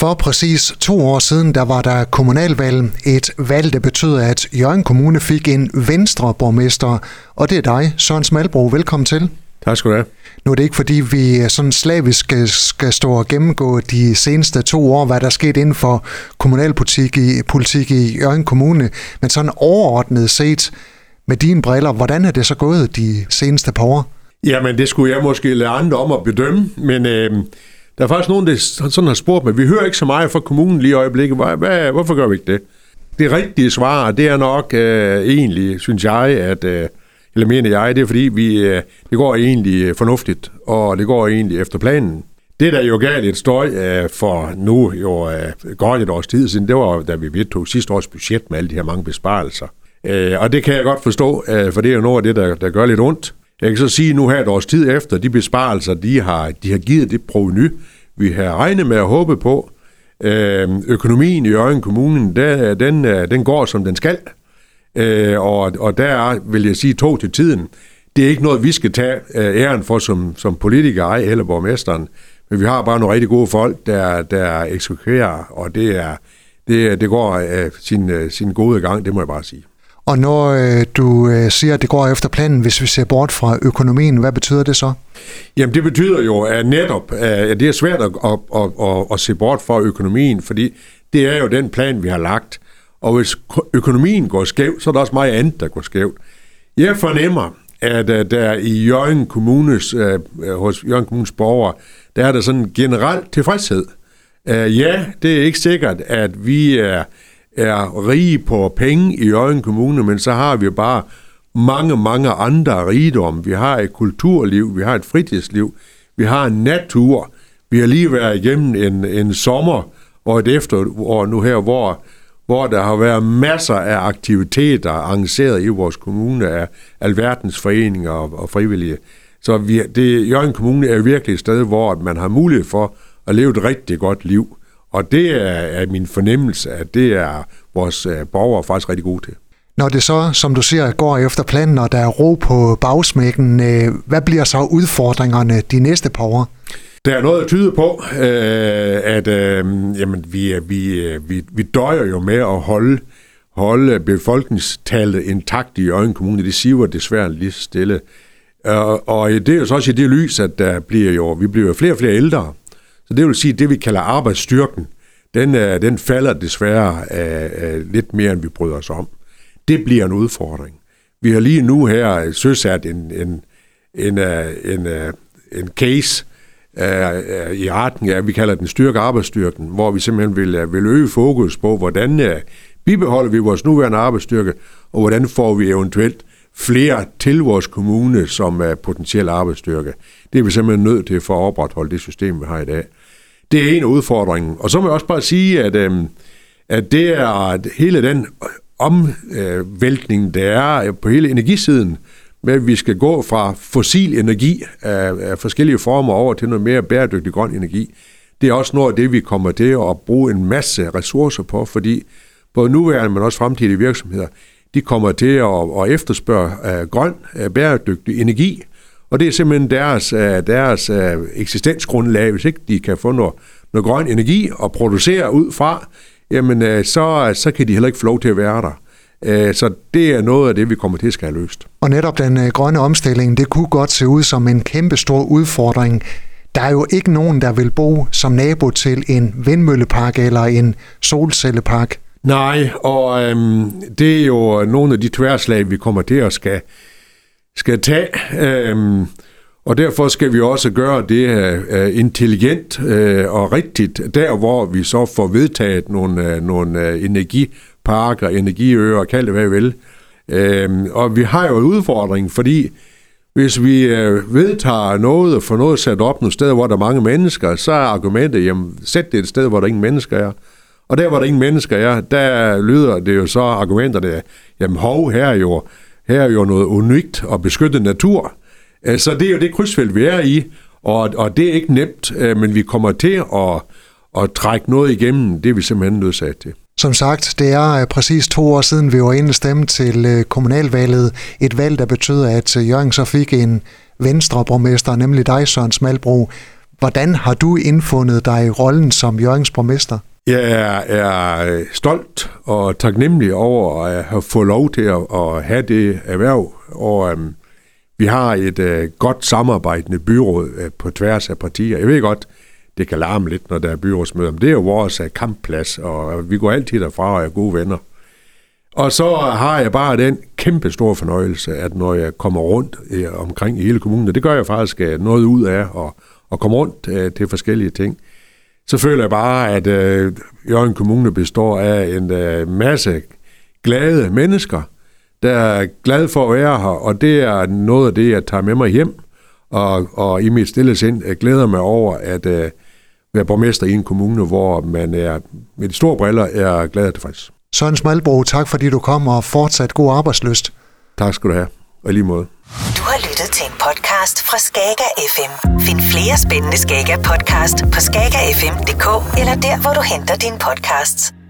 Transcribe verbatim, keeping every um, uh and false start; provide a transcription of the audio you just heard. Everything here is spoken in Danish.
For præcis to år siden, der var der kommunalvalg. Et valg, der betød, at Hjørring Kommune fik en Venstre-borgmester. Og det er dig, Søren Smalbro. Velkommen til. Tak skal du have. Nu er det ikke, fordi vi sådan slavisk skal stå og gennemgå de seneste to år, hvad der er sket inden for kommunalpolitik i, politik i Hjørring Kommune. Men sådan overordnet set med dine briller, hvordan er det så gået de seneste par år? Jamen, det skulle jeg måske lade andre om at bedømme, men... Øh... Der er faktisk nogen, der sådan har spurgt mig, vi hører ikke så meget fra kommunen lige i øjeblikket, Hvad, hvorfor gør vi ikke det? Det rigtige svar, det er nok øh, egentlig, synes jeg, at, øh, eller mener jeg, det er fordi, vi, øh, det går egentlig fornuftigt, og det går egentlig efter planen. Det, der jo gav lidt støj øh, for nu jo øh, godt et års tid siden, det var, da vi vedtog sidste års budget med alle de her mange besparelser. Øh, og det kan jeg godt forstå, øh, for det er jo noget af det, der, der gør lidt ondt. Jeg kan så sige, at nu her et års tid efter, de besparelser, de har, de har givet det provenu, vi har regnet med at håbe på. Øh, økonomien i Hjørring Kommune, der, den, den går, som den skal. Øh, og, og der vil jeg sige to til tiden. Det er ikke noget, vi skal tage æren for som, som politikere, ej heller borgmesteren. Men vi har bare nogle rigtig gode folk, der, der eksekverer, og det, er, det, det går øh, sin, øh, sin gode gang, det må jeg bare sige. Og når øh, du øh, siger, at det går efter planen, hvis vi ser bort fra økonomien, hvad betyder det så? Jamen det betyder jo at netop, at det er svært at, at, at, at, at se bort fra økonomien, fordi det er jo den plan, vi har lagt. Og hvis økonomien går skævt, så er der også meget andet, der går skævt. Jeg fornemmer, at, at der i Hjørring Kommunes, hos Hjørring Kommunes borgere, der er der sådan en generel tilfredshed. Ja, det er ikke sikkert, at vi er... er rige på penge i Hjørring Kommune, men så har vi bare mange, mange andre rigdomme. Vi har et kulturliv, vi har et fritidsliv, vi har en natur. Vi har lige været igennem en, en sommer og et efterår nu her, hvor, hvor der har været masser af aktiviteter arrangeret i vores kommune af alverdens foreninger og, og frivillige. Så vi, det, Hjørring Kommune er virkelig et sted, hvor man har mulighed for at leve et rigtig godt liv. Og det er min fornemmelse, at det er vores borgere faktisk rigtig gode til. Når det så, som du siger, går efter planen, og der er ro på bagsmækken, hvad bliver så udfordringerne de næste par år? Der er noget at tyde på, at jamen, vi, vi, vi, vi døjer jo med at holde, holde befolkningstallet intakt i Hjørring Kommune. Det siver desværre lige stille. Og, og det er jo så også i det lys, at der bliver jo, vi bliver jo flere og flere ældre. Så det vil sige, at det, vi kalder arbejdsstyrken, den, den falder desværre uh, lidt mere, end vi bryder os om. Det bliver en udfordring. Vi har lige nu her søsat en, en, en, uh, en, uh, en case uh, uh, i retning af, vi kalder den styrke arbejdsstyrken, hvor vi simpelthen vil, uh, vil øge fokus på, hvordan uh, bibeholder vi vores nuværende arbejdsstyrke, og hvordan får vi eventuelt flere til vores kommune, som er potentiel arbejdsstyrke. Det er vi simpelthen nødt til for at opretholde det system, vi har i dag. Det er en af udfordringen. Og så må jeg også bare sige, at, at det er at hele den omvæltning, der er på hele energisiden, med at vi skal gå fra fossil energi af forskellige former over til noget mere bæredygtig grøn energi. Det er også noget af det, vi kommer til at bruge en masse ressourcer på, fordi både nuværende, men også fremtidige virksomheder, de kommer til at efterspørge uh, grøn, uh, bæredygtig energi, og det er simpelthen deres, uh, deres uh, eksistensgrundlag. Hvis ikke de kan få noget, noget grøn energi og producere ud fra, jamen uh, så, uh, så kan de heller ikke få lov til at være der. Uh, så det er noget af det, vi kommer til at skal have løst. Og netop den uh, grønne omstilling, det kunne godt se ud som en kæmpe stor udfordring. Der er jo ikke nogen, der vil bo som nabo til en vindmøllepark eller en solcellepark. Nej, og øhm, det er jo nogle af de tværslag, vi kommer til at skal, skal tage, øhm, og derfor skal vi også gøre det øh, intelligent øh, og rigtigt, der hvor vi så får vedtaget nogle, øh, nogle øh, energiparker, energiøer, kald det hvad I vil. Øhm, og vi har jo en udfordring, fordi hvis vi øh, vedtager noget og får noget sat op nogle steder, hvor der er mange mennesker, så er argumentet, jamen sæt det et sted, hvor der ingen mennesker er. Og der, hvor der ingen mennesker er, der lyder det jo så argumenterne, jamen hov, her er jo, her er jo noget unikt og beskyttet natur. Så det er jo det krydsfelt, vi er i, og, og det er ikke nemt, men vi kommer til at, at trække noget igennem, det er vi simpelthen nødsat til. Som sagt, det er præcis to år siden, vi var inde og stemme til kommunalvalget. Et valg, der betød, at Hjørring så fik en Venstre-borgmester, nemlig dig, Søren Smalbro. Hvordan har du indfundet dig i rollen som Hjørrings borgmester? Jeg er, er stolt og taknemmelig over at have fået lov til at, at have det erhverv, og øhm, vi har et øh, godt samarbejdende byråd øh, på tværs af partier. Jeg ved godt, det kan larme lidt, når der er byrådsmøder, men det er jo vores øh, kampplads, og vi går altid derfra og er gode venner. Og så har jeg bare den kæmpe store fornøjelse, at når jeg kommer rundt øh, omkring i hele kommunen, og det gør jeg faktisk øh, noget ud af, og, og komme rundt øh, til forskellige ting, så føler jeg bare, at øh, Hjørring Kommune består af en øh, masse glade mennesker, der er glade for at være her, og det er noget af det, jeg tager med mig hjem, og, og i mit stille sind jeg glæder mig over at øh, være borgmester i en kommune, hvor man er, med de store briller er glad og tilfreds. Søren Smalbro, tak fordi du kom, og fortsat god arbejdslyst. Tak skal du have, og i lige måde. Du har lyttet til en podcast fra Skaga F M. Find flere spændende Skaga Podcast på skaga f m punktum d k eller der, hvor du henter dine podcasts.